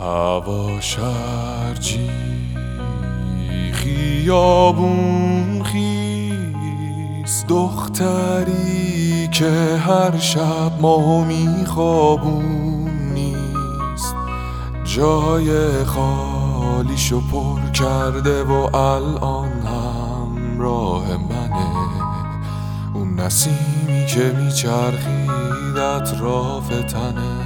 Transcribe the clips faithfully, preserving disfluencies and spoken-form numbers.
هواشرجی خیابون خیز دختری که هر شب ما میخوابون نیست، جای خالیشو پر کرده و الان همراه منه. اون نسیمی که میچرخید اطراف تنه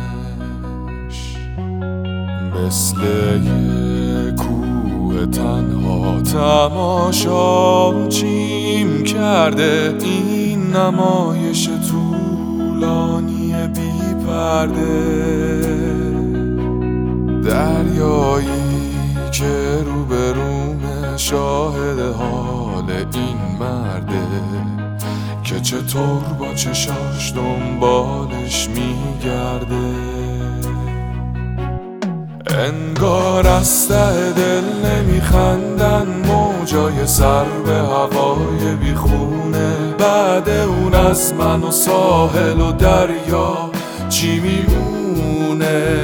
مثل یه کوه تنها تماشاچیم کرده. این نمایش طولانی بی پرده دریایی که روبرومه شاهد حال این مرده که چطور با چشاش دنبالش میگرده. انگار از ته دل نمیخندن موجای سر به هوای بیخونه. بعد اون از من و ساحل و دریا چی میمونه؟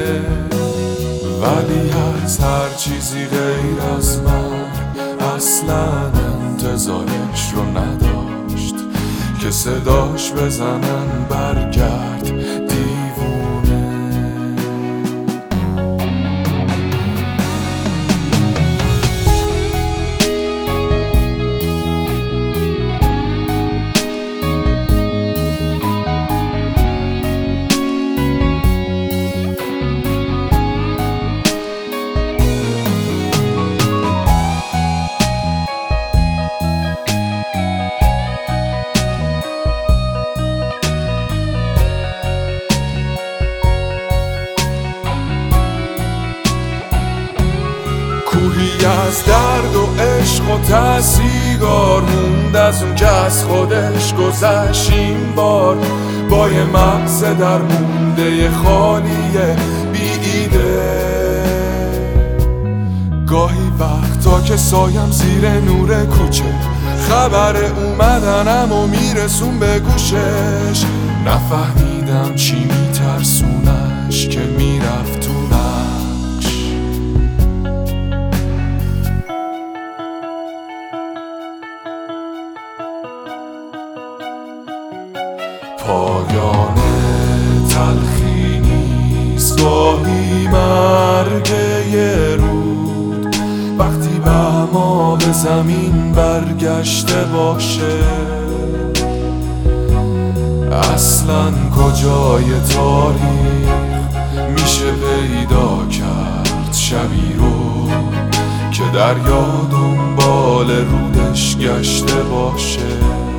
ولی از هر چیزی غیر از من اصلا انتظارش رو نداشت که صداش بزنن برگرد از درد و عشق و تسیگار موند از اون که از خودش گذشت. این بار با یه مغز در مونده خالیه بی ایده. گاهی وقتا که سایم زیر نور کوچه خبر اومدنم و میرسون به گوشش. نفهمیدم چی میترسونش که میرفت تو پایان تلخی نیست گاهی مرگ یه رود وقتی بهما به زمین برگشته باشه. اصلا کجای تاریخ میشه پیدا کرد شبی رو که دریا دنبال رودش گشته باشه؟